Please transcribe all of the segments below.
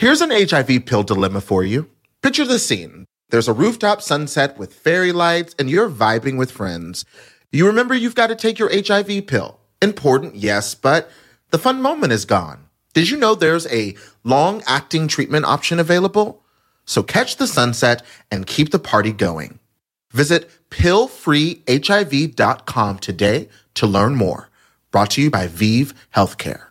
Here's an HIV pill dilemma for you. Picture the scene. There's a rooftop sunset with fairy lights, and you're vibing with friends. You remember you've got to take your HIV pill. Important, yes, but the fun moment is gone. Did you know there's a long-acting treatment option available? So catch the sunset and keep the party going. Visit pillfreehiv.com today to learn more. Brought to you by Vive Healthcare.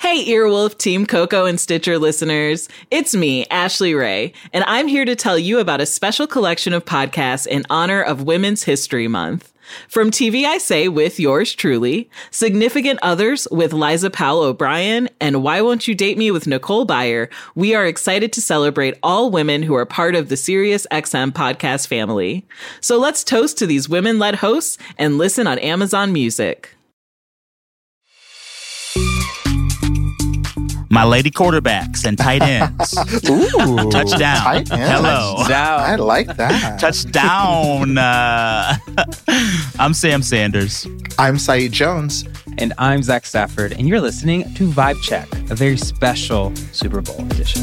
Hey, Earwolf, Team Coco, and Stitcher listeners. It's me, Ashley Ray, and I'm here to tell you about a special collection of podcasts in honor of Women's History Month. From TV I Say with yours truly, Significant Others with Liza Powell O'Brien, and Why Won't You Date Me with Nicole Byer, we are excited to celebrate all women who are part of the SiriusXM podcast family. So let's toast to these women-led hosts and listen on Amazon Music. My lady quarterbacks and tight ends. Ooh, touchdown. Tight end. Hello. Touchdown. I like that. Touchdown. I'm Sam Sanders. I'm Saeed Jones. And I'm Zach Stafford. And you're listening to Vibe Check, a very special Super Bowl edition.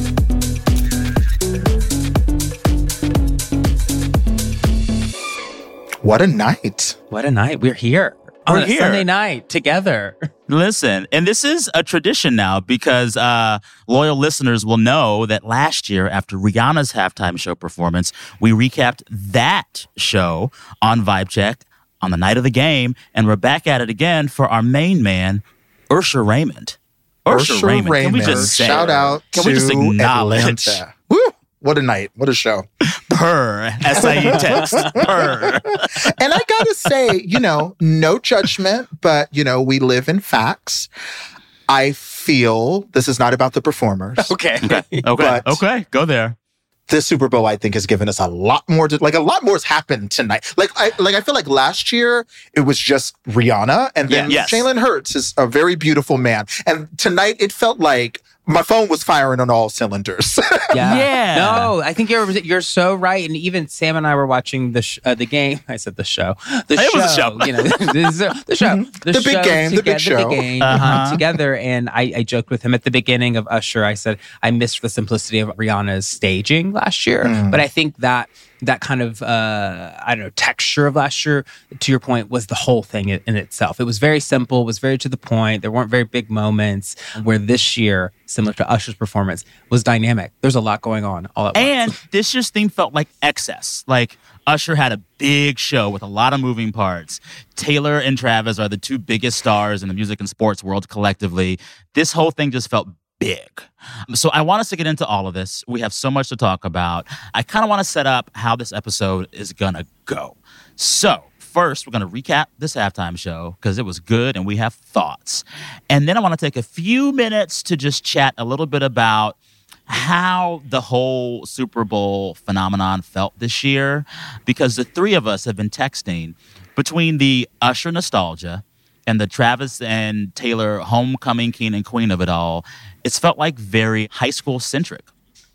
What a night. What a night. We're here. We're here. Sunday night together. Listen, and this is a tradition now because loyal listeners will know that last year, after Rihanna's halftime show performance, we recapped that show on Vibe Check on the night of the game, and we're back at it again for our main man, Usher Raymond. Usher Raymond. Can we just say? Shout out. Can we just acknowledge? Atlanta. Woo! What a night. What a show. Purr. SIU text. Purr. And I gotta say, no judgment, but, we live in facts. I feel this is not about the performers. Okay. Go there. This Super Bowl, I think, has given us a lot more. A lot more has happened tonight. I feel like last year it was just Rihanna, and then Jalen Hurts is a very beautiful man. And tonight it felt like my phone was firing on all cylinders. Yeah. No, I think you're so right. And even Sam and I were watching the game. I said the show. It was a show. The show. The big game. Together. And I joked with him at the beginning of Usher. I said, I missed the simplicity of Rihanna's staging last year. But I think that kind of, texture of last year, to your point, was the whole thing in itself. It was very simple, was very to the point. There weren't very big moments, where this year, similar to Usher's performance, was dynamic. There's a lot going on all at once. And this year's theme felt like excess. Like, Usher had a big show with a lot of moving parts. Taylor and Travis are the two biggest stars in the music and sports world collectively. This whole thing just felt big. So I want us to get into all of this. We have so much to talk about. I kind of want to set up how this episode is going to go. So first, we're going to recap this halftime show because it was good and we have thoughts. And then I want to take a few minutes to just chat a little bit about how the whole Super Bowl phenomenon felt this year, because the three of us have been texting between the Usher nostalgia and the Travis and Taylor homecoming king and queen of it all. It's felt like very high school centric.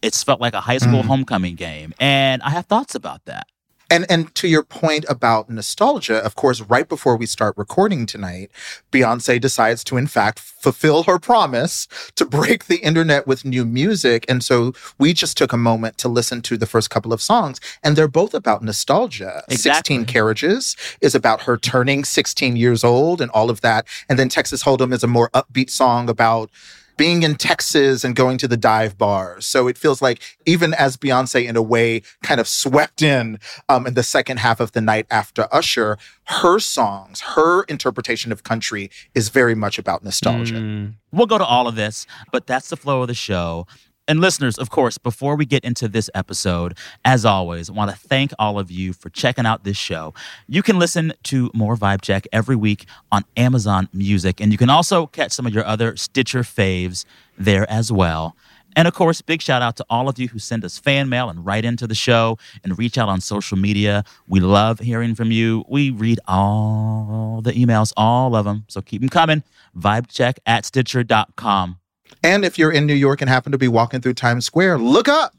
It's felt like a high school homecoming game. And I have thoughts about that. And to your point about nostalgia, of course, right before we start recording tonight, Beyoncé decides to, in fact, fulfill her promise to break the internet with new music. And so we just took a moment to listen to the first couple of songs, and they're both about nostalgia. Exactly. 16 Carriages is about her turning 16 years old and all of that. And then Texas Hold 'Em is a more upbeat song about being in Texas and going to the dive bars. So it feels like even as Beyoncé, in a way, kind of swept in the second half of the night after Usher, her songs, her interpretation of country is very much about nostalgia. We'll go to all of this, but that's the flow of the show. And listeners, of course, before we get into this episode, as always, I want to thank all of you for checking out this show. You can listen to more Vibe Check every week on Amazon Music. And you can also catch some of your other Stitcher faves there as well. And, of course, big shout-out to all of you who send us fan mail and write into the show and reach out on social media. We love hearing from you. We read all the emails, all of them. So keep them coming. VibeCheck@Stitcher.com. And if you're in New York and happen to be walking through Times Square, look up,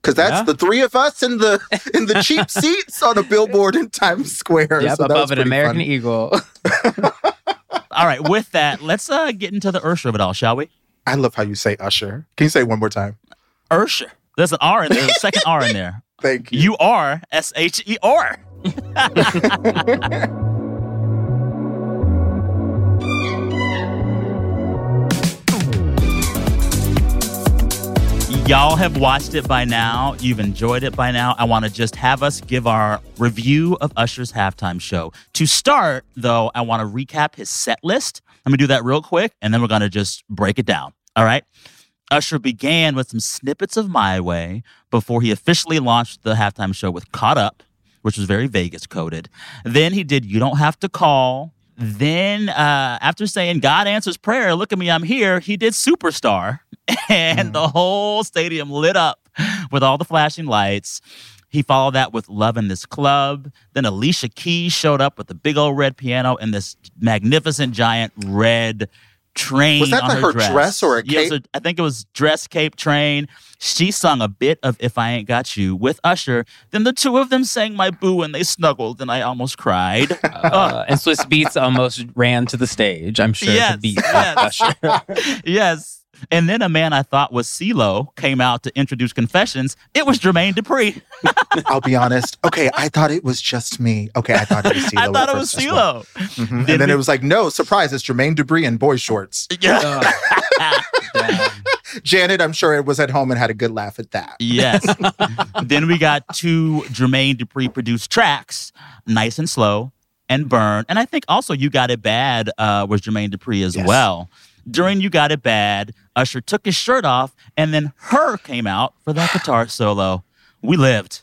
because that's the three of us in the cheap seats on a billboard in Times Square. Yep, so above an American Eagle. All right, with that, let's get into the Usher of it all, shall we? I love how you say Usher. Can you say it one more time? Usher. There's an R in there. There's a second R in there. Thank you. U-R-S-H-E-R. Y'all have watched it by now. You've enjoyed it by now. I want to just have us give our review of Usher's halftime show. To start, though, I want to recap his set list. I'm going to do that real quick, and then we're going to just break it down. All right? Usher began with some snippets of My Way before he officially launched the halftime show with Caught Up, which was very Vegas-coded. Then he did You Don't Have to Call. Then, after saying God Answers Prayer, Look at Me, I'm Here, he did Superstar. And the whole stadium lit up with all the flashing lights. He followed that with Love in This Club. Then Alicia Keys showed up with the big old red piano and this magnificent giant red train on her dress. Was that her dress or a cape? Yeah, I think it was dress, cape, train. She sung a bit of If I Ain't Got You with Usher. Then the two of them sang My Boo and they snuggled and I almost cried. And Swiss Beats almost ran to the stage, I'm sure, to beat Usher. Yes. And then a man I thought was CeeLo came out to introduce Confessions. It was Jermaine Dupri. I'll be honest. Okay, I thought it was just me. Okay, I thought it was CeeLo. I thought it was CeeLo. Well. Mm-hmm. And then it was like, no, surprise, it's Jermaine Dupri in boy shorts. Yeah. Janet, I'm sure it was at home and had a good laugh at that. Yes. Then we got two Jermaine Dupri-produced tracks, Nice and Slow and Burn. And I think also You Got It Bad was Jermaine Dupri as well. During You Got It Bad, Usher took his shirt off, and then Her came out for that guitar solo. We lived.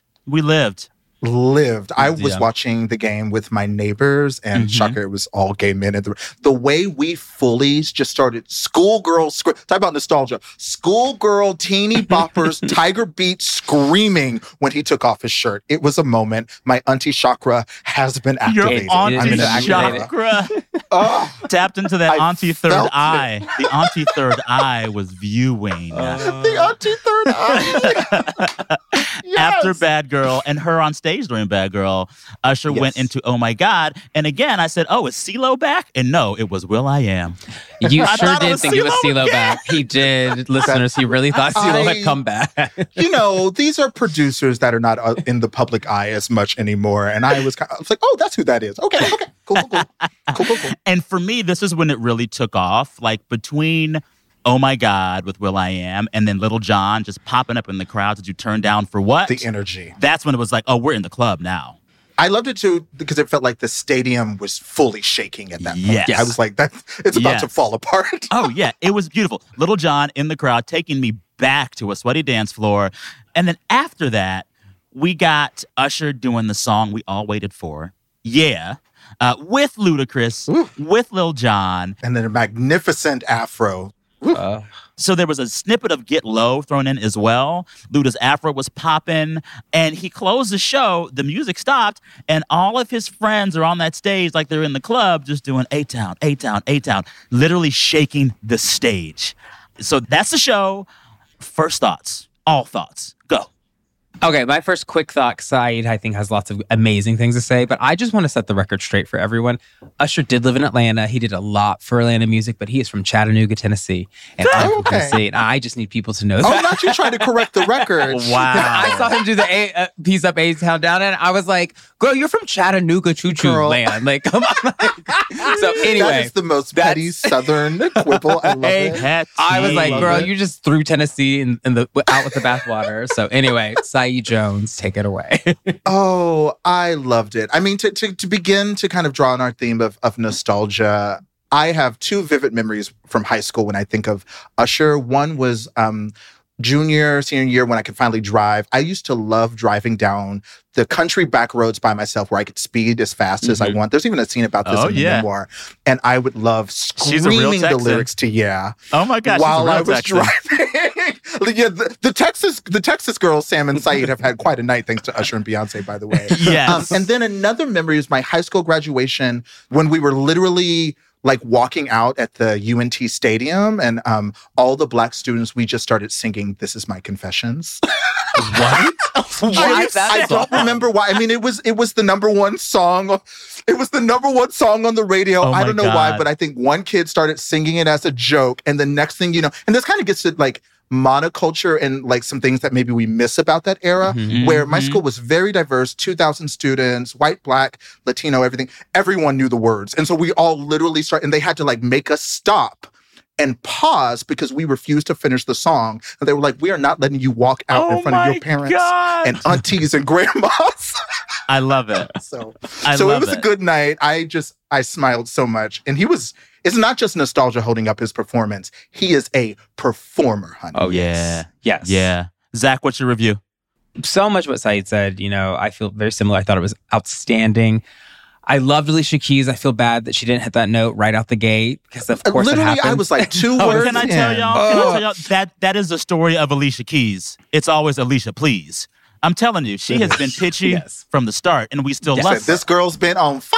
I was watching the game with my neighbors, and shocker, it was all gay men. The way we fullies just started schoolgirl, type about nostalgia, schoolgirl, teeny boppers, Tiger Beat screaming when he took off his shirt. It was a moment. My auntie chakra has been activated. Your auntie chakra. Tapped into that auntie third eye. The auntie third eye was viewing. The auntie third eye. Yes. After Bad Girl and Her on stage during Bad Girl, Usher went into Oh My God. And again, I said, oh, is CeeLo back? And no, it was Will.i.am. You sure did think it was CeeLo back. He did. Listeners, he really thought CeeLo had come back. You know, these are producers that are not in the public eye as much anymore. And I was like, oh, that's who that is. Okay. Cool. And for me, this is when it really took off. Like between Oh My God with Will.i.am, and then Lil Jon just popping up in the crowd. Did you turn down for what? The energy. That's when it was like, oh, we're in the club now. I loved it too because it felt like the stadium was fully shaking at that point. I was like, it's about to fall apart. Oh, yeah. It was beautiful. Lil Jon in the crowd taking me back to a sweaty dance floor. And then after that, we got Usher doing the song we all waited for. Yeah. With Ludacris, with Lil Jon. And then a magnificent afro. So there was a snippet of Get Low thrown in as well. Luda's afro was popping, and he closed the show. The music stopped, and all of his friends are on that stage like they're in the club just doing A-Town, A-Town, A-Town, literally shaking the stage. So that's the show. First thoughts. All thoughts. Go. Okay, my first quick thought, Saeed, I think, has lots of amazing things to say, but I just want to set the record straight for everyone. Usher did live in Atlanta. He did a lot for Atlanta music, but he is from Chattanooga, Tennessee. And I'm from Tennessee, and I just need people to know that. Oh, not you trying to correct the record. Wow. I saw him do the piece up A-Town Down, and I was like, girl, you're from Chattanooga Choo-Choo Land. Like, come on. So anyway. That is the most petty Southern quibble. I love it. I was like, girl, you just threw Tennessee out with the bathwater. So anyway, Saeed Jones, take it away. Oh, I loved it. I mean, to begin to kind of draw on our theme of nostalgia, I have two vivid memories from high school when I think of Usher. One was senior year when I could finally drive. I used to love driving down the country back roads by myself where I could speed as fast as I want. There's even a scene about this in the memoir. And I would love screaming the lyrics to Oh my gosh, while I was driving. The Texas girls, Sam and Saeed, have had quite a night thanks to Usher and Beyonce, by the way. Yes. And then another memory is my high school graduation when we were literally like walking out at the UNT Stadium, and all the black students, we just started singing "This Is My Confessions." What? I don't remember why. I mean, it was the number one song. It was the number one song on the radio. Oh, I don't know why, but I think one kid started singing it as a joke, and the next thing you know, and this kind of gets to like monoculture and like some things that maybe we miss about that era, mm-hmm. where my school was very diverse, 2,000 students, white, black, Latino, everything. Everyone knew the words. And so we all literally started, and they had to like make us stop and pause because we refused to finish the song. And they were like, we are not letting you walk out in front of your parents and aunties and grandmas. I love it. So it was a good night. I smiled so much. And it's not just nostalgia holding up his performance. He is a performer, honey. Oh, yeah. Yes. Yeah. Zach, what's your review? So much what Saeed said, you know, I feel very similar. I thought it was outstanding. I loved Alicia Keys. I feel bad that she didn't hit that note right out the gate because, of course, it happened. I was like two words. Can I tell y'all that is the story of Alicia Keys. It's always Alicia, please. I'm telling you, she has been pitchy from the start, and we still love her. This girl's been on fire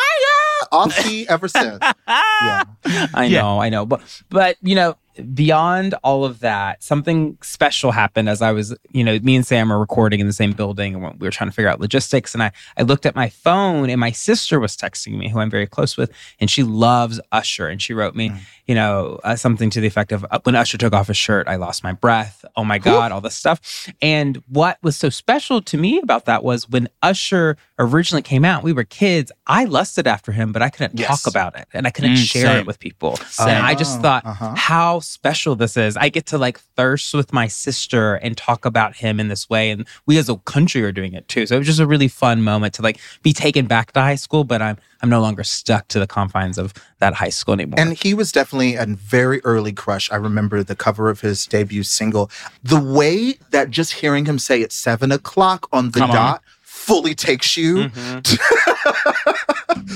ever since. Yeah. I know. But you know, beyond all of that, something special happened as I was, you know, me and Sam were recording in the same building and we were trying to figure out logistics. And I looked at my phone and my sister was texting me, who I'm very close with, and she loves Usher. And she wrote me, you know, something to the effect of, when Usher took off his shirt, I lost my breath. Oh my God, all this stuff. And what was so special to me about that was when Usher originally came out, we were kids. I lusted after him, but I couldn't talk about it. And I couldn't share it with people. And I just thought, how special this is. I get to like thirst with my sister and talk about him in this way. And we as a country are doing it too. So it was just a really fun moment to like be taken back to high school, but I'm no longer stuck to the confines of that high school anymore. And he was definitely a very early crush. I remember the cover of his debut single. The way that just hearing him say it's 7 o'clock on the dot fully takes you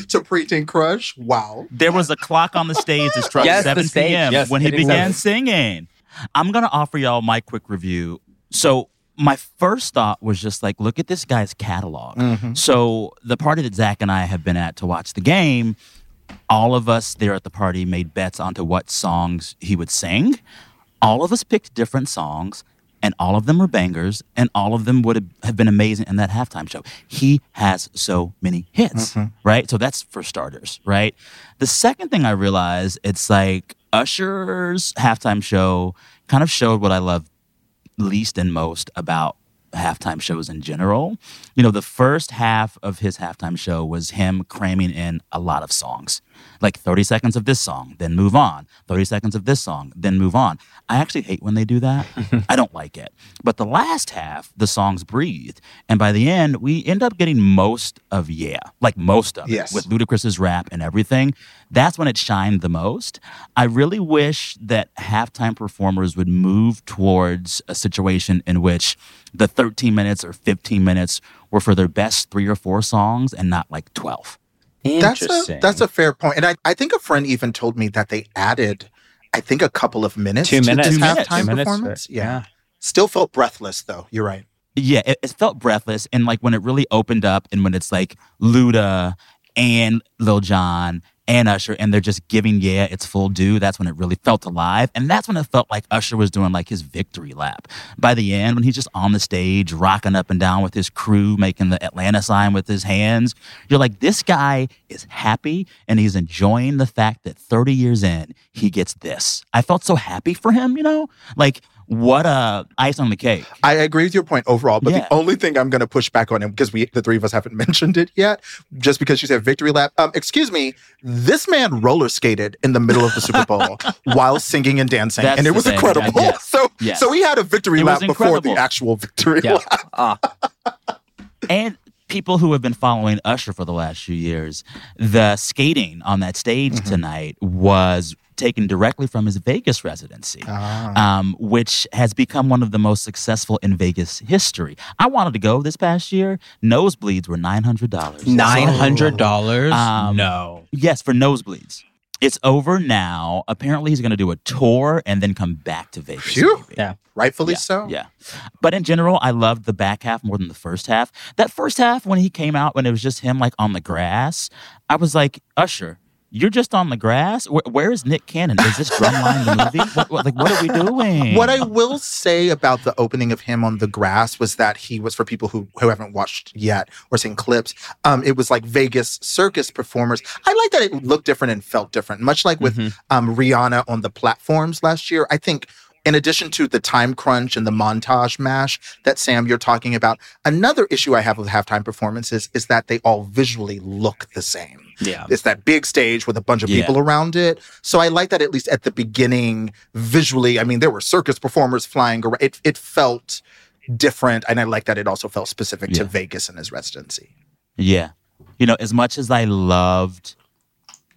to preteen crush. Wow. There was a clock on the stage that struck 7 p.m. When he began singing. I'm going to offer y'all my quick review. So my first thought was just like, look at this guy's catalog. Mm-hmm. So the party that Zach and I have been at to watch the game, all of us there at the party made bets onto what songs he would sing. All of us picked different songs, and all of them were bangers, and all of them would have been amazing in that halftime show. He has so many hits, right? So that's for starters, right? The second thing I realized, it's like Usher's halftime show kind of showed what I love least and most about halftime shows in general. You know, the first half of his halftime show was him cramming in a lot of songs. Like 30 seconds of this song, then move on. 30 seconds of this song, then move on. I actually hate when they do that. I don't like it. But the last half, the songs breathe. And by the end, we end up getting most of it, with Ludacris's rap and everything. That's when it shined the most. I really wish that halftime performers would move towards a situation in which the 13 minutes or 15 minutes were for their best 3 or 4 songs and not like 12. That's a fair point. And I think a friend even told me that they added, I think, a couple of minutes to this halftime performance. Yeah. Still felt breathless, though. You're right. Yeah, it felt breathless. And, like, when it really opened up and when it's, like, Luda and Lil Jon and Usher, and they're just giving, it's full due. That's when it really felt alive. And that's when it felt like Usher was doing like his victory lap. By the end, when he's just on the stage, rocking up and down with his crew, making the Atlanta sign with his hands, you're like, this guy is happy and he's enjoying the fact that 30 years in, he gets this. I felt so happy for him, you know? Like, what a ice on the cake. I agree with your point overall, but the only thing I'm going to push back on, him because the three of us haven't mentioned it yet, just because you said victory lap. Excuse me, this man roller skated in the middle of the Super Bowl while singing and dancing, and it was incredible. Yes. So he had a victory lap before the actual victory lap. And people who have been following Usher for the last few years, the skating on that stage tonight was taken directly from his Vegas residency, which has become one of the most successful in Vegas history. I wanted to go this past year. Nosebleeds were $900. $900? No. Yes, for nosebleeds. It's over now. Apparently, he's going to do a tour and then come back to Vegas. Yeah, rightfully so. Yeah. But in general, I loved the back half more than the first half. That first half, when he came out, when it was just him like on the grass, I was like, Usher, You're just on the grass? Where is Nick Cannon? Is this Drumline the movie? What are we doing? What I will say about the opening of him on the grass was that he was, for people who haven't watched yet or seen clips, it was like Vegas circus performers. I like that it looked different and felt different, much like with Rihanna on the platforms last year. I think, in addition to the time crunch and the montage mash that, Sam, you're talking about, another issue I have with halftime performances is that they all visually look the same. Yeah. It's that big stage with a bunch of people around it. So I like that at least at the beginning, visually, I mean, there were circus performers flying around. It felt different, and I like that it also felt specific to Vegas and his residency. Yeah. You know, as much as I loved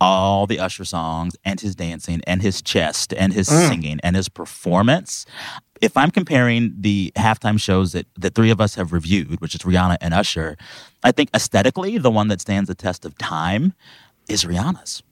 all the Usher songs and his dancing and his chest and his singing and his performance, if I'm comparing the halftime shows that the three of us have reviewed, which is Rihanna and Usher, I think aesthetically the one that stands the test of time is Rihanna's.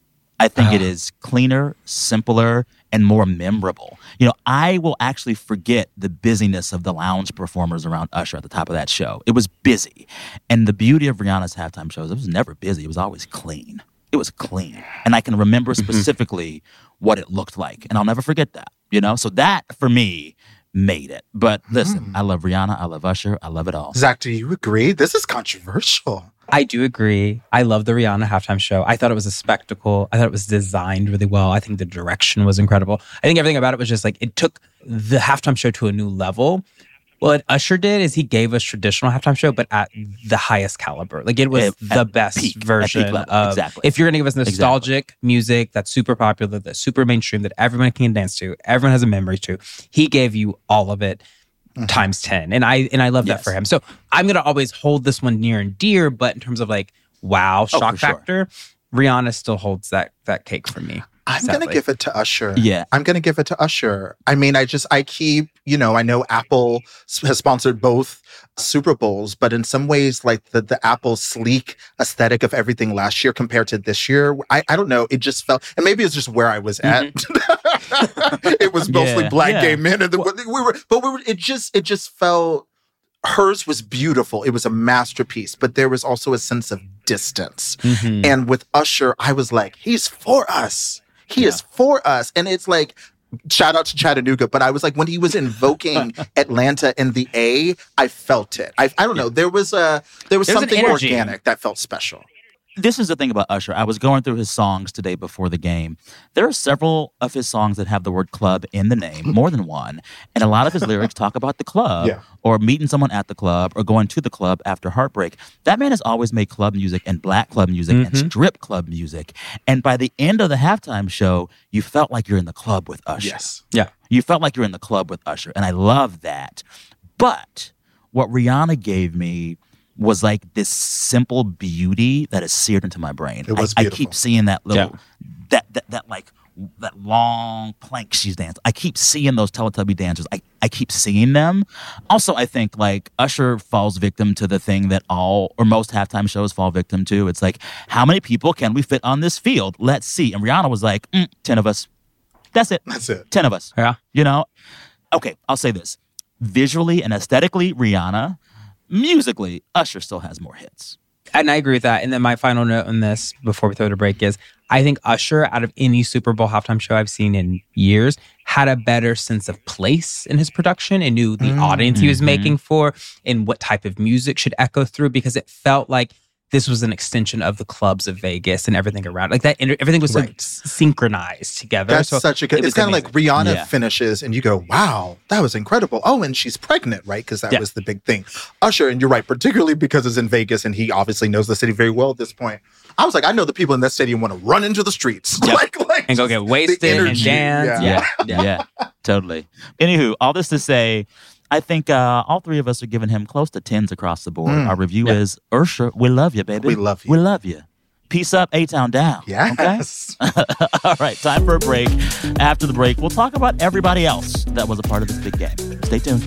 I think it is cleaner, simpler, and more memorable. You know, I will actually forget the busyness of the lounge performers around Usher at the top of that show. It was busy. And the beauty of Rihanna's halftime shows, it was never busy. It was always clean. It was clean. And I can remember specifically what it looked like. And I'll never forget that, you know? So that, for me, made it. But listen, I love Rihanna. I love Usher. I love it all. Zach, do you agree? This is controversial. I do agree. I love the Rihanna halftime show. I thought it was a spectacle. I thought it was designed really well. I think the direction was incredible. I think everything about it was just like, it took the halftime show to a new level. What Usher did is he gave us traditional halftime show, but at the highest caliber. Like, it was the best version of... Exactly. If you're going to give us nostalgic music that's super popular, that's super mainstream, that everyone can dance to, everyone has a memory to, he gave you all of it times 10. And I love that for him. So I'm going to always hold this one near and dear, but in terms of like, wow, shock factor, Rihanna still holds that cake for me. I'm going to give it to Usher. Yeah. I'm going to give it to Usher. I mean, I keep, you know, I know Apple has sponsored both Super Bowls, but in some ways, like the Apple sleek aesthetic of everything last year compared to this year, I don't know. It just felt, and maybe it's just where I was at. It was mostly black gay men. And it just felt, hers was beautiful. It was a masterpiece, but there was also a sense of distance. And with Usher, I was like, he's for us. He is for us. And it's like, shout out to Chattanooga, but I was like, when he was invoking Atlanta in the A, I felt it. I don't know. There was something organic that felt special. This is the thing about Usher. I was going through his songs today before the game. There are several of his songs that have the word club in the name, more than one. And a lot of his lyrics talk about the club or meeting someone at the club or going to the club after heartbreak. That man has always made club music and black club music and strip club music. And by the end of the halftime show, you felt like you're in the club with Usher. Yes. Yeah. You felt like you're in the club with Usher. And I love that. But what Rihanna gave me was like this simple beauty that is seared into my brain. It was beautiful. I keep seeing that little, that long plank she's danced. I keep seeing those Teletubby dancers. I keep seeing them. Also, I think like Usher falls victim to the thing that all or most halftime shows fall victim to. It's like, how many people can we fit on this field? Let's see. And Rihanna was like, 10 of us. That's it. 10 of us. Yeah. You know? Okay, I'll say this. Visually and aesthetically, Rihanna. Musically, Usher still has more hits. And I agree with that. And then my final note on this before we throw to break is, I think Usher, out of any Super Bowl halftime show I've seen in years, had a better sense of place in his production and knew the audience he was making for and what type of music should echo through, because it felt like this was an extension of the clubs of Vegas and everything around. Like that, everything was synchronized together. That's so such a good... It's kind of like Rihanna finishes and you go, wow, that was incredible. Oh, and she's pregnant, right? Because that was the big thing. Usher, and you're right, particularly because it's in Vegas and he obviously knows the city very well at this point. I was like, I know the people in that stadium want to run into the streets. Yep. And go get wasted and dance. Yeah. Totally. Anywho, all this to say... I think all three of us are giving him close to 10s across the board. Our review is, Usher, we love you, baby. We love you. We love you. Peace up, A-Town down. Yes. Okay? All right, time for a break. After the break, we'll talk about everybody else that was a part of this big game. Stay tuned.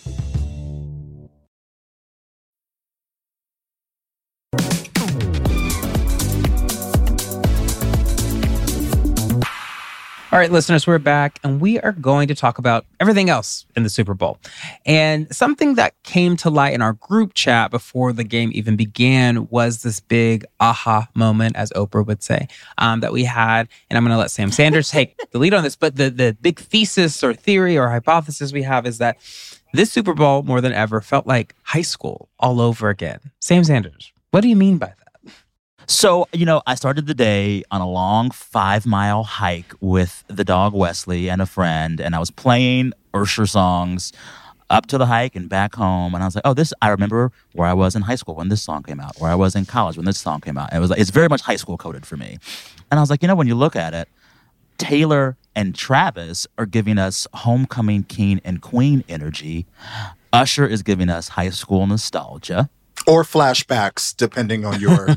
All right, listeners, we're back, and we are going to talk about everything else in the Super Bowl. And something that came to light in our group chat before the game even began was this big aha moment, as Oprah would say, that we had. And I'm going to let Sam Sanders take the lead on this. But the big thesis or theory or hypothesis we have is that this Super Bowl, more than ever, felt like high school all over again. Sam Sanders, what do you mean by that? So, you know, I started the day on a long 5-mile hike with the dog Wesley and a friend, and I was playing Usher songs up to the hike and back home. And I was like, oh, this, I remember where I was in high school when this song came out, where I was in college when this song came out. And it was like, it's very much high school coded for me. And I was like, you know, when you look at it, Taylor and Travis are giving us homecoming king and queen energy. Usher is giving us high school nostalgia. Or flashbacks, depending on your...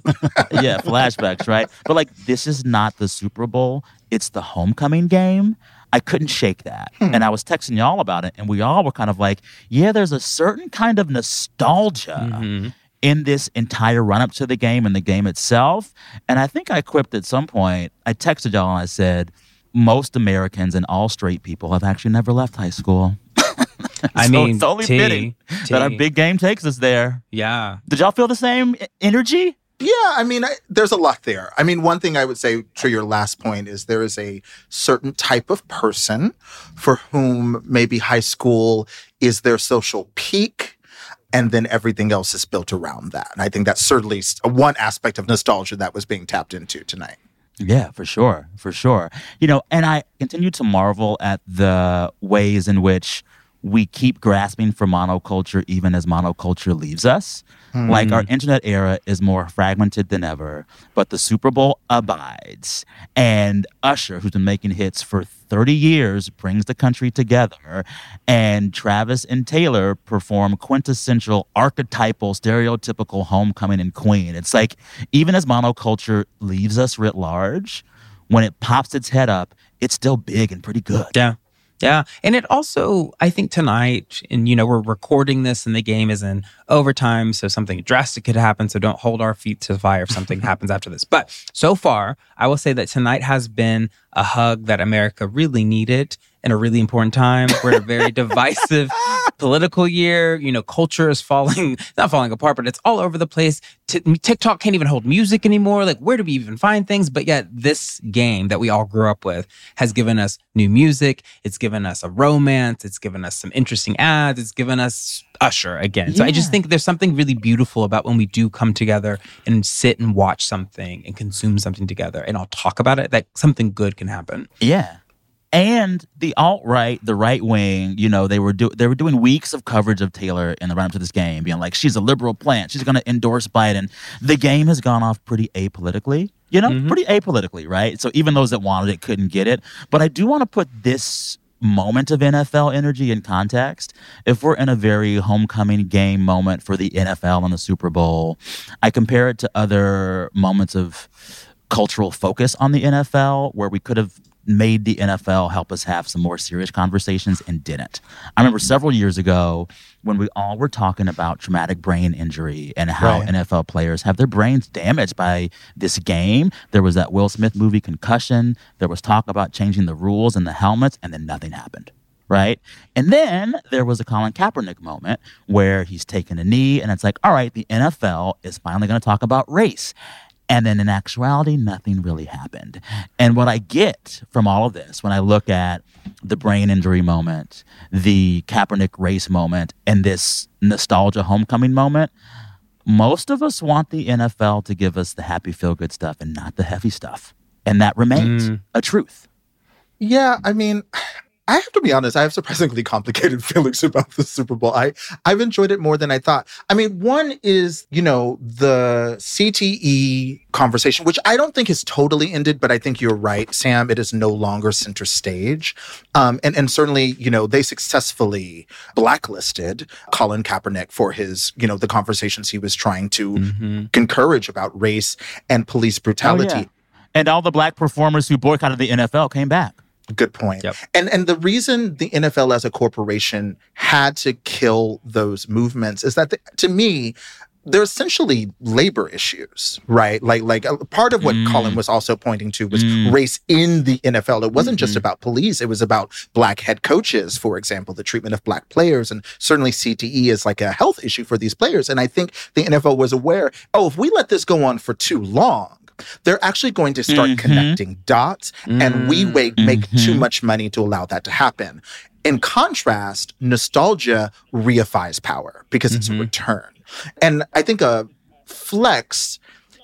Yeah, flashbacks, right? But, like, this is not the Super Bowl. It's the homecoming game. I couldn't shake that. And I was texting y'all about it, and we all were kind of like, yeah, there's a certain kind of nostalgia in this entire run-up to the game and the game itself. And I think I quipped at some point. I texted y'all, and I said, most Americans and all straight people have actually never left high school. I mean, it's only fitting that our big game takes us there. Yeah. Did y'all feel the same energy? Yeah, I mean, there's a lot there. I mean, one thing I would say to your last point is there is a certain type of person for whom maybe high school is their social peak, and then everything else is built around that. And I think that's certainly one aspect of nostalgia that was being tapped into tonight. Yeah, for sure, for sure. You know, and I continue to marvel at the ways in which we keep grasping for monoculture even as monoculture leaves us. Like, our internet era is more fragmented than ever, but the Super Bowl abides. And Usher, who's been making hits for 30 years, brings the country together. And Travis and Taylor perform quintessential, archetypal, stereotypical homecoming and queen. It's like, even as monoculture leaves us writ large, when it pops its head up, it's still big and pretty good. Yeah. Yeah. And it also, I think tonight, and, you know, we're recording this and the game is in overtime, so something drastic could happen. So don't hold our feet to the fire if something happens after this. But so far, I will say that tonight has been a hug that America really needed in a really important time. We're in a very divisive political year. You know, culture is falling, not falling apart, but it's all over the place. TikTok can't even hold music anymore. Like, where do we even find things? But yet this game that we all grew up with has given us new music. It's given us a romance. It's given us some interesting ads. It's given us Usher again. Yeah. So I just think there's something really beautiful about when we do come together and sit and watch something and consume something together and all talk about it, that something good can happen. Yeah. And the alt-right, the right wing, you know, they were doing weeks of coverage of Taylor in the run-up to this game, being like, she's a liberal plant. She's going to endorse Biden. The game has gone off pretty apolitically, you know, pretty apolitically, right? So even those that wanted it couldn't get it. But I do want to put this moment of NFL energy in context. If we're in a very homecoming game moment for the NFL and the Super Bowl, I compare it to other moments of cultural focus on the NFL where we could have made the NFL help us have some more serious conversations and didn't. I remember several years ago when we all were talking about traumatic brain injury and how NFL players have their brains damaged by this game. There was that Will Smith movie, Concussion. There was talk about changing the rules and the helmets, and then nothing happened. Right? And then there was a Colin Kaepernick moment where he's taking a knee, and it's like, all right, the NFL is finally going to talk about race. And then in actuality, nothing really happened. And what I get from all of this, when I look at the brain injury moment, the Kaepernick race moment, and this nostalgia homecoming moment, most of us want the NFL to give us the happy feel-good stuff and not the heavy stuff. And that remains a truth. Yeah, I mean, I have to be honest, I have surprisingly complicated feelings about the Super Bowl. I've enjoyed it more than I thought. I mean, one is, you know, the CTE conversation, which I don't think has totally ended, but I think you're right, Sam. It is no longer center stage. And certainly, you know, they successfully blacklisted Colin Kaepernick for his, you know, the conversations he was trying to encourage about race and police brutality. Oh, yeah. And all the black performers who boycotted the NFL came back. Good point. Yep. And the reason the NFL as a corporation had to kill those movements is that, to me, they're essentially labor issues, right? Like part of what Colin was also pointing to was race in the NFL. It wasn't just about police. It was about black head coaches, for example, the treatment of black players. And certainly CTE is like a health issue for these players. And I think the NFL was aware, oh, if we let this go on for too long, they're actually going to start connecting dots, and we make too much money to allow that to happen. In contrast, nostalgia reifies power because it's a return. And I think a flex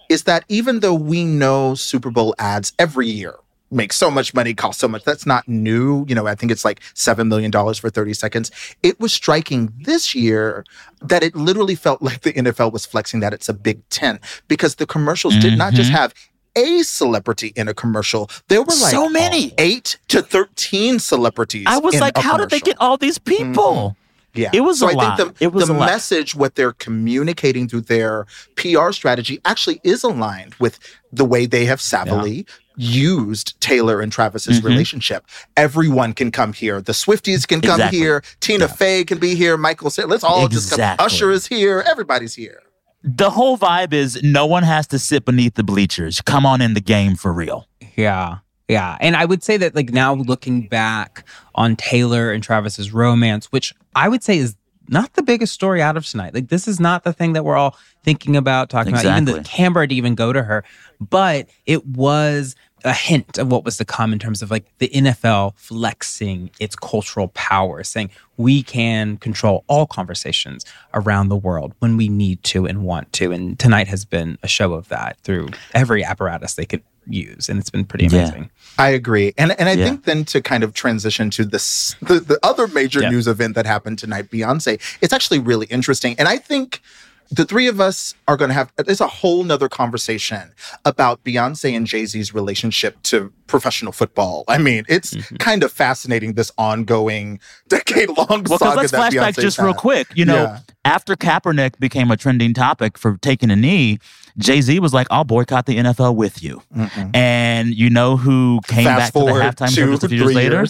is that even though we know Super Bowl ads every year make so much money, cost so much, that's not new. You know, I think it's like $7 million for 30 seconds. It was striking this year that it literally felt like the NFL was flexing that it's a Big Ten, because the commercials did not just have a celebrity in a commercial. There were like so many. 8 to 13 celebrities. I was like, how did they get all these people? Yeah. It was so a lot. So I think the message, what they're communicating through their PR strategy, actually is aligned with the way they have savvily used Taylor and Travis's relationship. Everyone can come here. The Swifties can come here. Tina Fey can be here. Michael Cera. Let's all just come. Usher is here. Everybody's here. The whole vibe is no one has to sit beneath the bleachers. Come on in the game for real. Yeah. Yeah. And I would say that, like, now looking back on Taylor and Travis's romance, which I would say is not the biggest story out of tonight. Like, this is not the thing that we're all thinking about, talking about, even the camera to even go to her. But it was a hint of what was to come in terms of, like, the NFL flexing its cultural power, saying we can control all conversations around the world when we need to and want to. And tonight has been a show of that through every apparatus they could use, and it's been pretty amazing. I agree. And I think then to kind of transition to this, the other major news event that happened tonight, Beyoncé, it's actually really interesting. And I think the three of us are going to have, it's a whole nother conversation about Beyoncé and Jay-Z's relationship to professional football. I mean, it's kind of fascinating, this ongoing decade-long saga that Beyoncé had. Well, let's flashback just real quick. You know, after Kaepernick became a trending topic for taking a knee, Jay-Z was like, I'll boycott the NFL with you. And you know who came back to the halftime show just a few years later?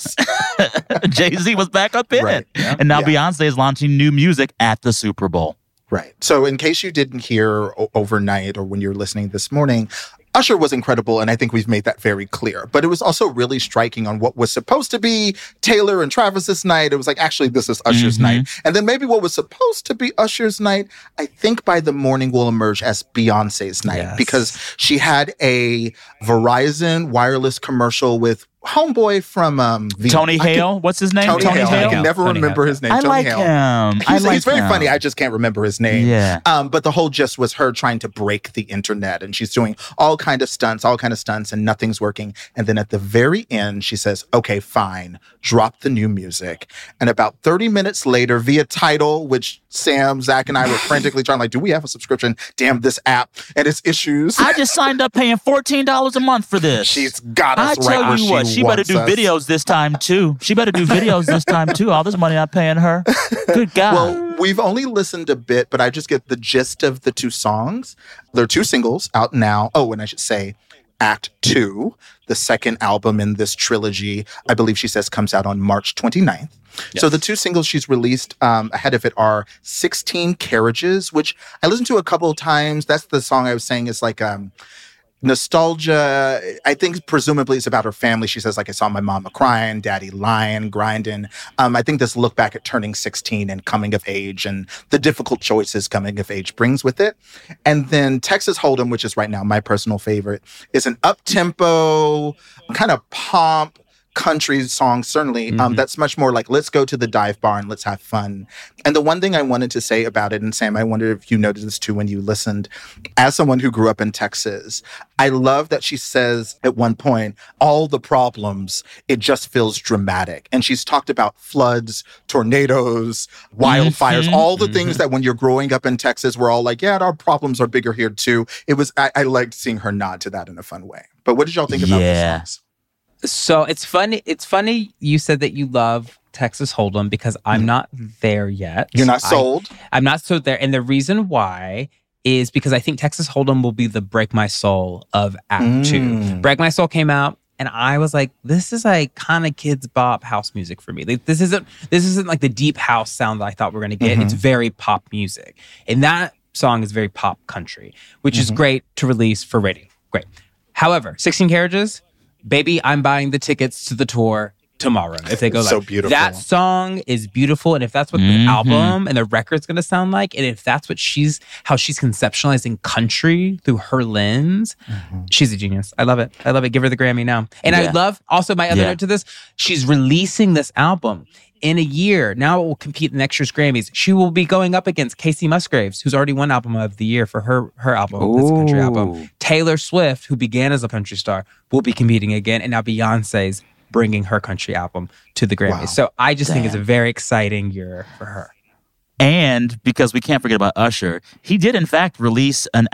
Jay-Z was back up in it. Yeah. And now Beyoncé is launching new music at the Super Bowl. Right. So in case you didn't hear overnight or when you're listening this morning, Usher was incredible, and I think we've made that very clear. But it was also really striking on what was supposed to be Taylor and Travis's night. It was like, actually, this is Usher's night. And then maybe what was supposed to be Usher's night, I think by the morning will emerge as Beyoncé's night, because she had a Verizon wireless commercial with homeboy from Tony Hale. What's his name? Tony Hale. I can never remember his name. I like him. He's very funny. I just can't remember his name. Yeah. But the whole gist was her trying to break the internet, and she's doing all kind of stunts, and nothing's working. And then at the very end, she says, "Okay, fine, drop the new music." And about 30 minutes later, via Tidal, which Sam, Zach, and I were frantically trying, like, do we have a subscription? Damn this app and its issues. I just signed up paying $14 a month for this. She's got us right where she was. She better do videos this time, too. All this money I'm paying her. Good God. Well, we've only listened a bit, but I just get the gist of the two songs. There are two singles out now. Oh, and I should say Act 2, the second album in this trilogy, I believe she says comes out on March 29th. Yes. So the two singles she's released ahead of it are 16 Carriages, which I listened to a couple of times. That's the song I was saying is like... nostalgia, I think presumably it's about her family. She says, like, I saw my mama crying, daddy lying, grinding. I think this look back at turning 16 and coming of age and the difficult choices coming of age brings with it. And then Texas Hold 'Em, which is right now my personal favorite, is an up-tempo, kind of pomp, country songs, certainly, that's much more like, let's go to the dive bar and let's have fun. And the one thing I wanted to say about it, and Sam, I wonder if you noticed this too when you listened, as someone who grew up in Texas, I love that she says at one point, all the problems, it just feels dramatic. And she's talked about floods, tornadoes, wildfires, all the things that when you're growing up in Texas, we're all like, yeah, our problems are bigger here too. It was, I liked seeing her nod to that in a fun way. But what did y'all think about these songs? So it's funny you said that you love Texas Hold'em because I'm not there yet. You're not sold? I'm not so there. And the reason why is because I think Texas Hold'em will be the Break My Soul of Act 2. Break My Soul came out and I was like, this is like kind of kids bop house music for me. Like, this isn't like the deep house sound that I thought we were going to get. It's very pop music. And that song is very pop country, which is great to release for radio. Great. However, 16 Carriages... Baby, I'm buying the tickets to the tour tomorrow if they go live. So beautiful. That song is beautiful. And if that's what the album and the record's going to sound like, and if that's what how she's conceptualizing country through her lens, she's a genius. I love it. I love it. Give her the Grammy now. And I love also my other note to this. She's releasing this album in a year. Now it will compete in next year's Grammys. She will be going up against Casey Musgraves, who's already won Album of the Year for her album, this country album. Taylor Swift, who began as a country star, will be competing again. And now Beyonce's bringing her country album to the Grammys. Wow. So I just think it's a very exciting year for her. And because we can't forget about Usher, he did in fact release a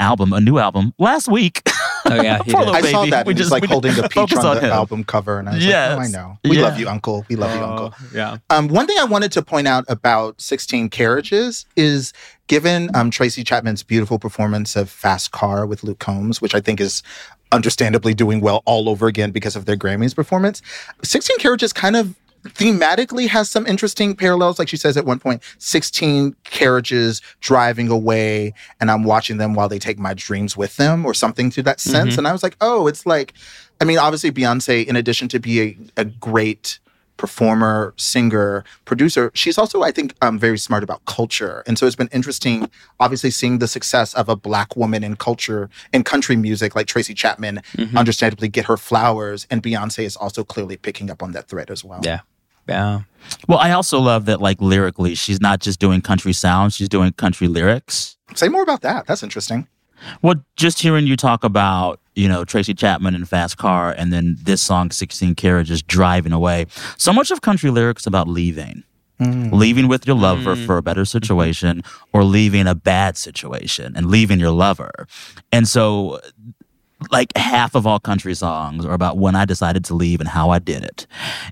new album last week. Oh yeah, he did. I saw that. He's like holding the peach on the album cover, and I was like, "Oh, I know. We love you, Uncle. We love you, Uncle." Yeah. One thing I wanted to point out about 16 Carriages is, given Tracy Chapman's beautiful performance of Fast Car with Luke Combs, which I think is understandably doing well all over again because of their Grammys performance, 16 Carriages kind of thematically has some interesting parallels. Like she says at one point, 16 carriages driving away and I'm watching them while they take my dreams with them, or something to that sense. And I was like, oh, it's like, I mean, obviously Beyonce, in addition to being a great performer, singer, producer, she's also, I think, very smart about culture. And so it's been interesting, obviously, seeing the success of a Black woman in culture, in country music, like Tracy Chapman, understandably get her flowers. And Beyonce is also clearly picking up on that thread as well. Yeah. Well, I also love that, like, lyrically, she's not just doing country sounds, she's doing country lyrics. Say more about that. That's interesting. Well, just hearing you talk about, you know, Tracy Chapman and Fast Car, and then this song, 16 Carriages, driving away. So much of country lyrics about leaving. Leaving with your lover for a better situation, or leaving a bad situation and leaving your lover. And so... like half of all country songs are about when I decided to leave and how I did it.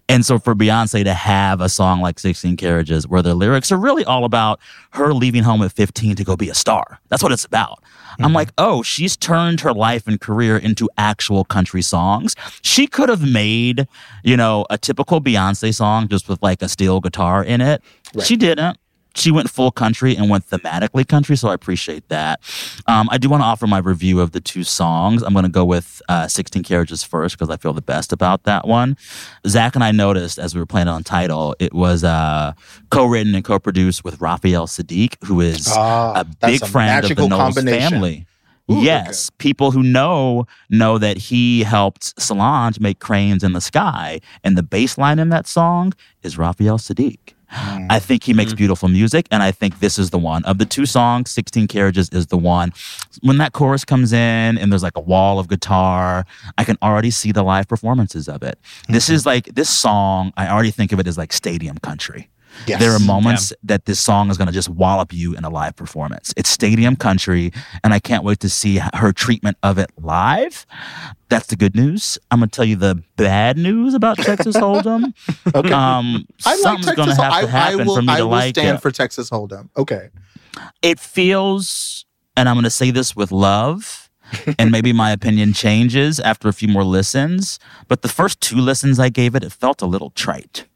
And so for Beyonce to have a song like 16 Carriages where the lyrics are really all about her leaving home at 15 to go be a star. That's what it's about. I'm like, oh, she's turned her life and career into actual country songs. She could have made, you know, a typical Beyonce song just with like a steel guitar in it. Right. She didn't. She went full country and went thematically country, so I appreciate that. I do want to offer my review of the two songs. I'm going to go with 16 Carriages first because I feel the best about that one. Zach and I noticed as we were playing on Tidal, it was co-written and co-produced with Raphael Sadiq, who is a big friend of the Knowles family. Ooh, yes, okay. People who know that he helped Solange make Cranes in the Sky, and the bass line in that song is Raphael Sadiq. I think he makes beautiful music, and I think this is the one. Of the two songs, 16 Carriages is the one. When that chorus comes in and there's like a wall of guitar, I can already see the live performances of it. This is like, this song, I already think of it as like stadium country. Yes. There are moments that this song is going to just wallop you in a live performance. It's stadium country, and I can't wait to see her treatment of it live. That's the good news. I'm going to tell you the bad news about Texas Hold'em. Okay. I something's like going to have to happen for me to like it. I will stand for Texas Hold'em. Okay. It feels, and I'm going to say this with love, and maybe my opinion changes after a few more listens, but the first two listens I gave it, it felt a little trite.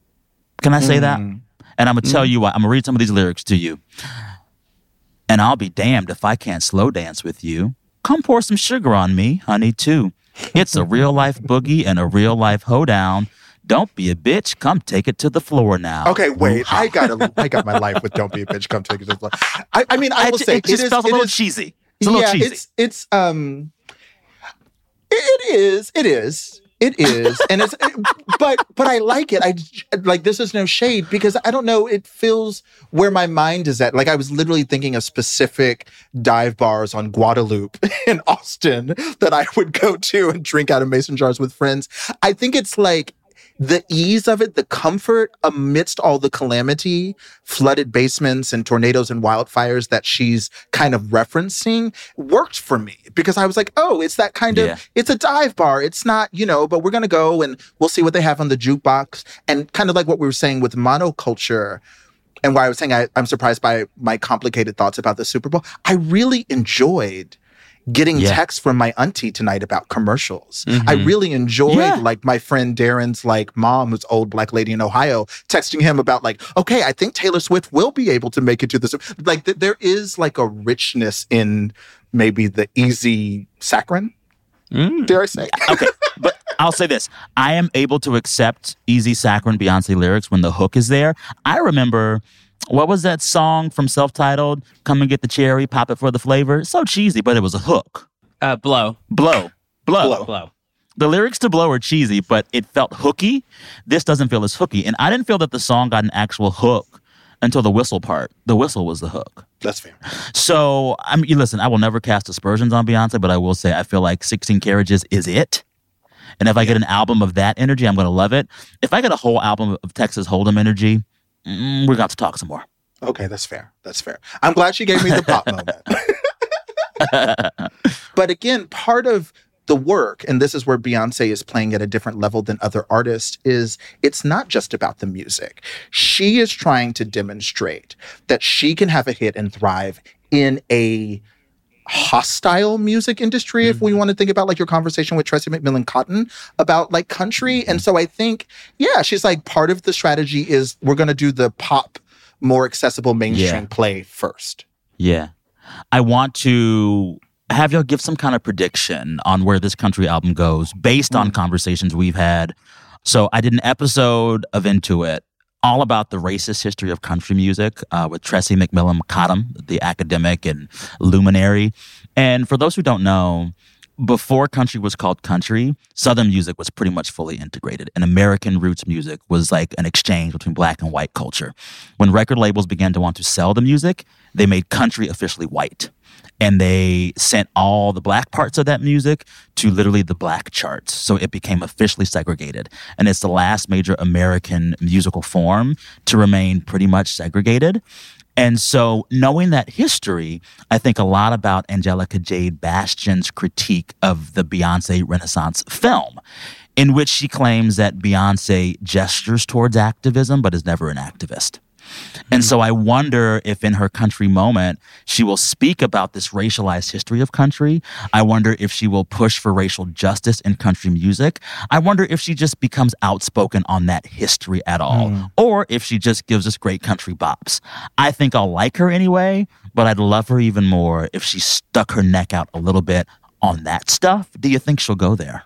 Can I say that? And I'm going to tell you why. I'm going to read some of these lyrics to you. And I'll be damned if I can't slow dance with you. Come pour some sugar on me, honey, too. It's a real-life boogie and a real-life hoedown. Don't be a bitch. Come take it to the floor now. Okay, wait. I got my life with don't be a bitch. Come take it to the floor. I mean, I will say... It just felt a little cheesy. It's a little cheesy. It is. It is, and it's, but I like it. I like, this is no shade, because I don't know, it feels where my mind is at. Like, I was literally thinking of specific dive bars on Guadalupe in Austin that I would go to and drink out of mason jars with friends. I think it's like the ease of it, the comfort amidst all the calamity, flooded basements and tornadoes and wildfires that she's kind of referencing worked for me, because I was like, oh, it's that kind of, it's a dive bar. It's not, you know, but we're going to go and we'll see what they have on the jukebox. And kind of like what we were saying with monoculture, and why I was saying I'm surprised by my complicated thoughts about the Super Bowl. I really enjoyed getting texts from my auntie tonight about commercials. Mm-hmm. I really enjoyed, like, my friend Darren's, like, mom, who's old Black lady in Ohio, texting him about, like, okay, I think Taylor Swift will be able to make it to this. Like, there is, like, a richness in maybe the easy saccharine, dare I say. Okay, but I'll say this. I am able to accept easy saccharine Beyonce lyrics when the hook is there. I remember... what was that song from Self-Titled? Come and get the cherry, pop it for the flavor. So cheesy, but it was a hook. Blow. The lyrics to Blow are cheesy, but it felt hooky. This doesn't feel as hooky. And I didn't feel that the song got an actual hook until the whistle part. The whistle was the hook. That's fair. So, I mean, listen, I will never cast aspersions on Beyonce, but I will say I feel like 16 Carriages is it. And if I get an album of that energy, I'm going to love it. If I get a whole album of Texas Hold 'Em energy... we're going to talk some more. Okay, that's fair. That's fair. I'm glad she gave me the pop moment. But again, part of the work, and this is where Beyonce is playing at a different level than other artists, is it's not just about the music. She is trying to demonstrate that she can have a hit and thrive in a hostile music industry, if we want to think about, like, your conversation with Tressie McMillan Cotton about, like, country. And so I think, she's like, part of the strategy is we're going to do the pop, more accessible mainstream play first. Yeah. I want to have y'all give some kind of prediction on where this country album goes based on conversations we've had. So I did an episode of Intuit all about the racist history of country music with Tressie McMillan Cotton, the academic and luminary. And for those who don't know, before country was called country, Southern music was pretty much fully integrated. And American roots music was like an exchange between Black and white culture. When record labels began to want to sell the music, they made country officially white. And they sent all the Black parts of that music to literally the Black charts. So it became officially segregated. And it's the last major American musical form to remain pretty much segregated. And so knowing that history, I think a lot about Angelica Jade Bastion's critique of the Beyoncé Renaissance film, in which she claims that Beyoncé gestures towards activism but is never an activist. And so I wonder if in her country moment, she will speak about this racialized history of country. I wonder if she will push for racial justice in country music. I wonder if she just becomes outspoken on that history at all, or if she just gives us great country bops. I think I'll like her anyway, but I'd love her even more if she stuck her neck out a little bit on that stuff. Do you think she'll go there?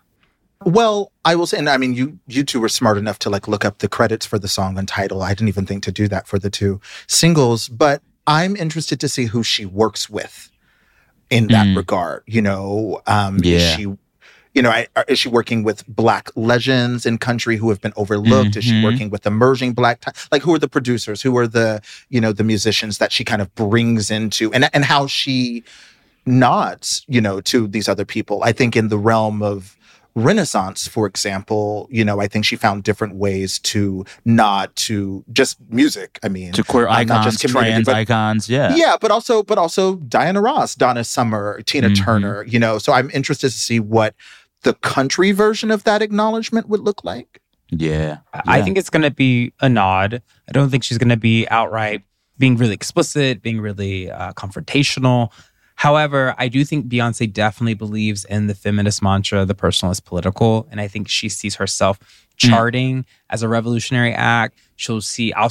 Well, I will say, and I mean, you two were smart enough to, like, look up the credits for the song and title. I didn't even think to do that for the two singles, but I'm interested to see who she works with in that regard. You know, is she working with Black legends in country who have been overlooked? Is she working with emerging Black, like, who are the producers? Who are the, you know, the musicians that she kind of brings into, and how she nods, you know, to these other people? I think in the realm of Renaissance, for example, you know, I think she found different ways to nod to just music. I mean, to queer icons, trans icons, but also Diana Ross, Donna Summer, Tina Turner, you know. So I'm interested to see what the country version of that acknowledgement would look like. Yeah. I think it's going to be a nod. I don't think she's going to be outright being really explicit, being really confrontational. However, I do think Beyoncé definitely believes in the feminist mantra, the personal is political. And I think she sees herself charting as a revolutionary act. I'll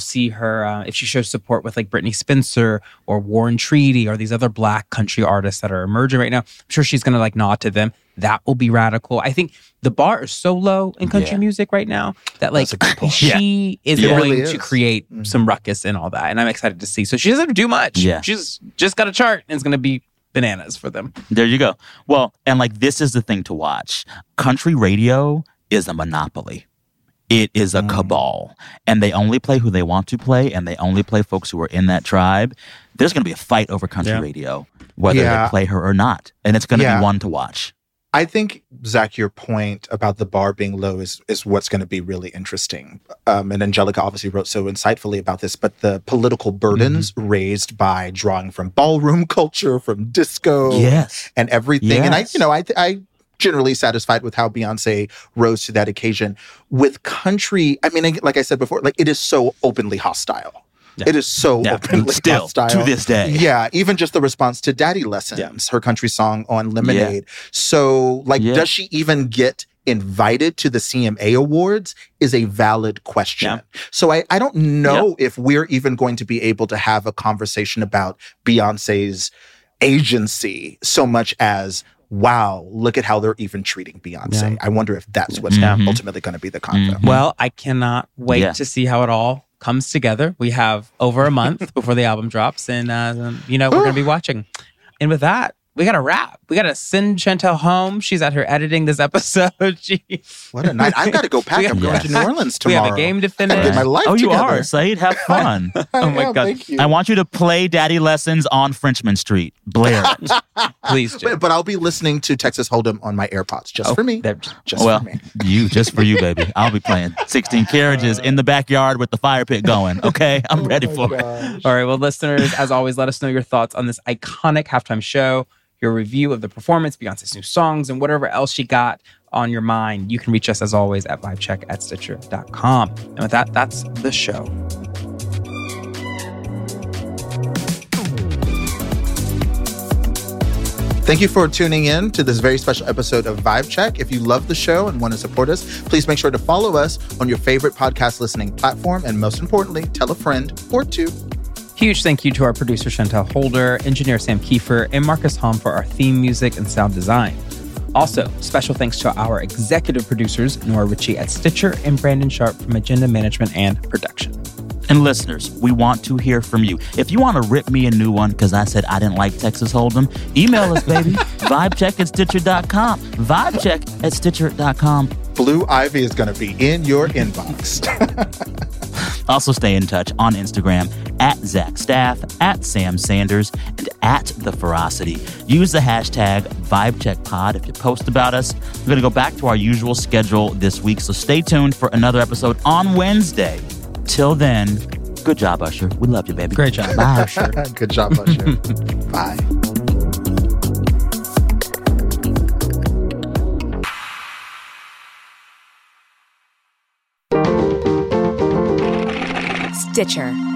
see her, if she shows support with, like, Britney Spencer or Warren Treaty or these other Black country artists that are emerging right now, I'm sure she's going to, like, nod to them. That will be radical. I think the bar is so low in country music right now that, like, she is going to create some ruckus and all that. And I'm excited to see. So she doesn't have to do much. Yeah. She's just got a chart and it's going to be bananas for them. There you go. Well, and, like, this is the thing to watch. Country radio is a monopoly. It is a cabal. And they only play who they want to play, and they only play folks who are in that tribe. There's going to be a fight over country radio, whether they play her or not. And it's going to be one to watch. I think, Zach, your point about the bar being low is what's going to be really interesting. And Angelica obviously wrote so insightfully about this, but the political burdens raised by drawing from ballroom culture, from disco, and everything. Yes. And I generally satisfied with how Beyonce rose to that occasion. With country, I mean, like I said before, like it is so openly hostile. Yeah. It is so openly hostile. Still, to this day. Yeah, even just the response to Daddy Lessons, her country song on Lemonade. Yeah. So, like, does she even get invited to the CMA Awards is a valid question. Yeah. So I don't know if we're even going to be able to have a conversation about Beyonce's agency so much as, wow, look at how they're even treating Beyonce. Yeah. I wonder if that's what's ultimately going to be the convo. Mm-hmm. Well, I cannot wait to see how it all comes together. We have over a month before the album drops, and we're going to be watching. And with that, we got to wrap. We got to send Chantal home. She's out here editing this episode. What a night. I've got to go pack. I'm going to New Orleans tomorrow. We have a game to finish. Get my life together. You are, Saeed. Have fun. Oh, my God. Thank you. I want you to play Daddy Lessons on Frenchman Street. Blair it. Please do. But I'll be listening to Texas Hold'em on my AirPods for me. For me. Just for you, baby. I'll be playing 16 Carriages in the backyard with the fire pit going. Okay? I'm ready for it. All right. Well, listeners, as always, let us know your thoughts on this iconic halftime show, your review of the performance, Beyonce's new songs, and whatever else she got on your mind. You can reach us, as always, at vibecheck@stitcher.com. And with that, that's the show. Thank you for tuning in to this very special episode of Vibe Check. If you love the show and want to support us, please make sure to follow us on your favorite podcast listening platform. And most importantly, tell a friend or two. Huge thank you to our producer, Chantal Holder, engineer Sam Kiefer, and Marcus Hom for our theme music and sound design. Also, special thanks to our executive producers, Nora Ritchie at Stitcher and Brandon Sharp from Agenda Management and Production. And listeners, we want to hear from you. If you want to rip me a new one because I said I didn't like Texas Hold'em, email us, baby. vibecheck@stitcher.com. Vibecheck@stitcher.com. Blue Ivy is going to be in your inbox. Also stay in touch on Instagram @ZachStaff, @SamSanders, and @TheFerocity. Use the hashtag VibeCheckPod if you post about us. We're going to go back to our usual schedule this week, so stay tuned for another episode on Wednesday. Till then, good job, Usher. We love you, baby. Great job. Bye, Usher. Good job, Usher. Bye. Stitcher.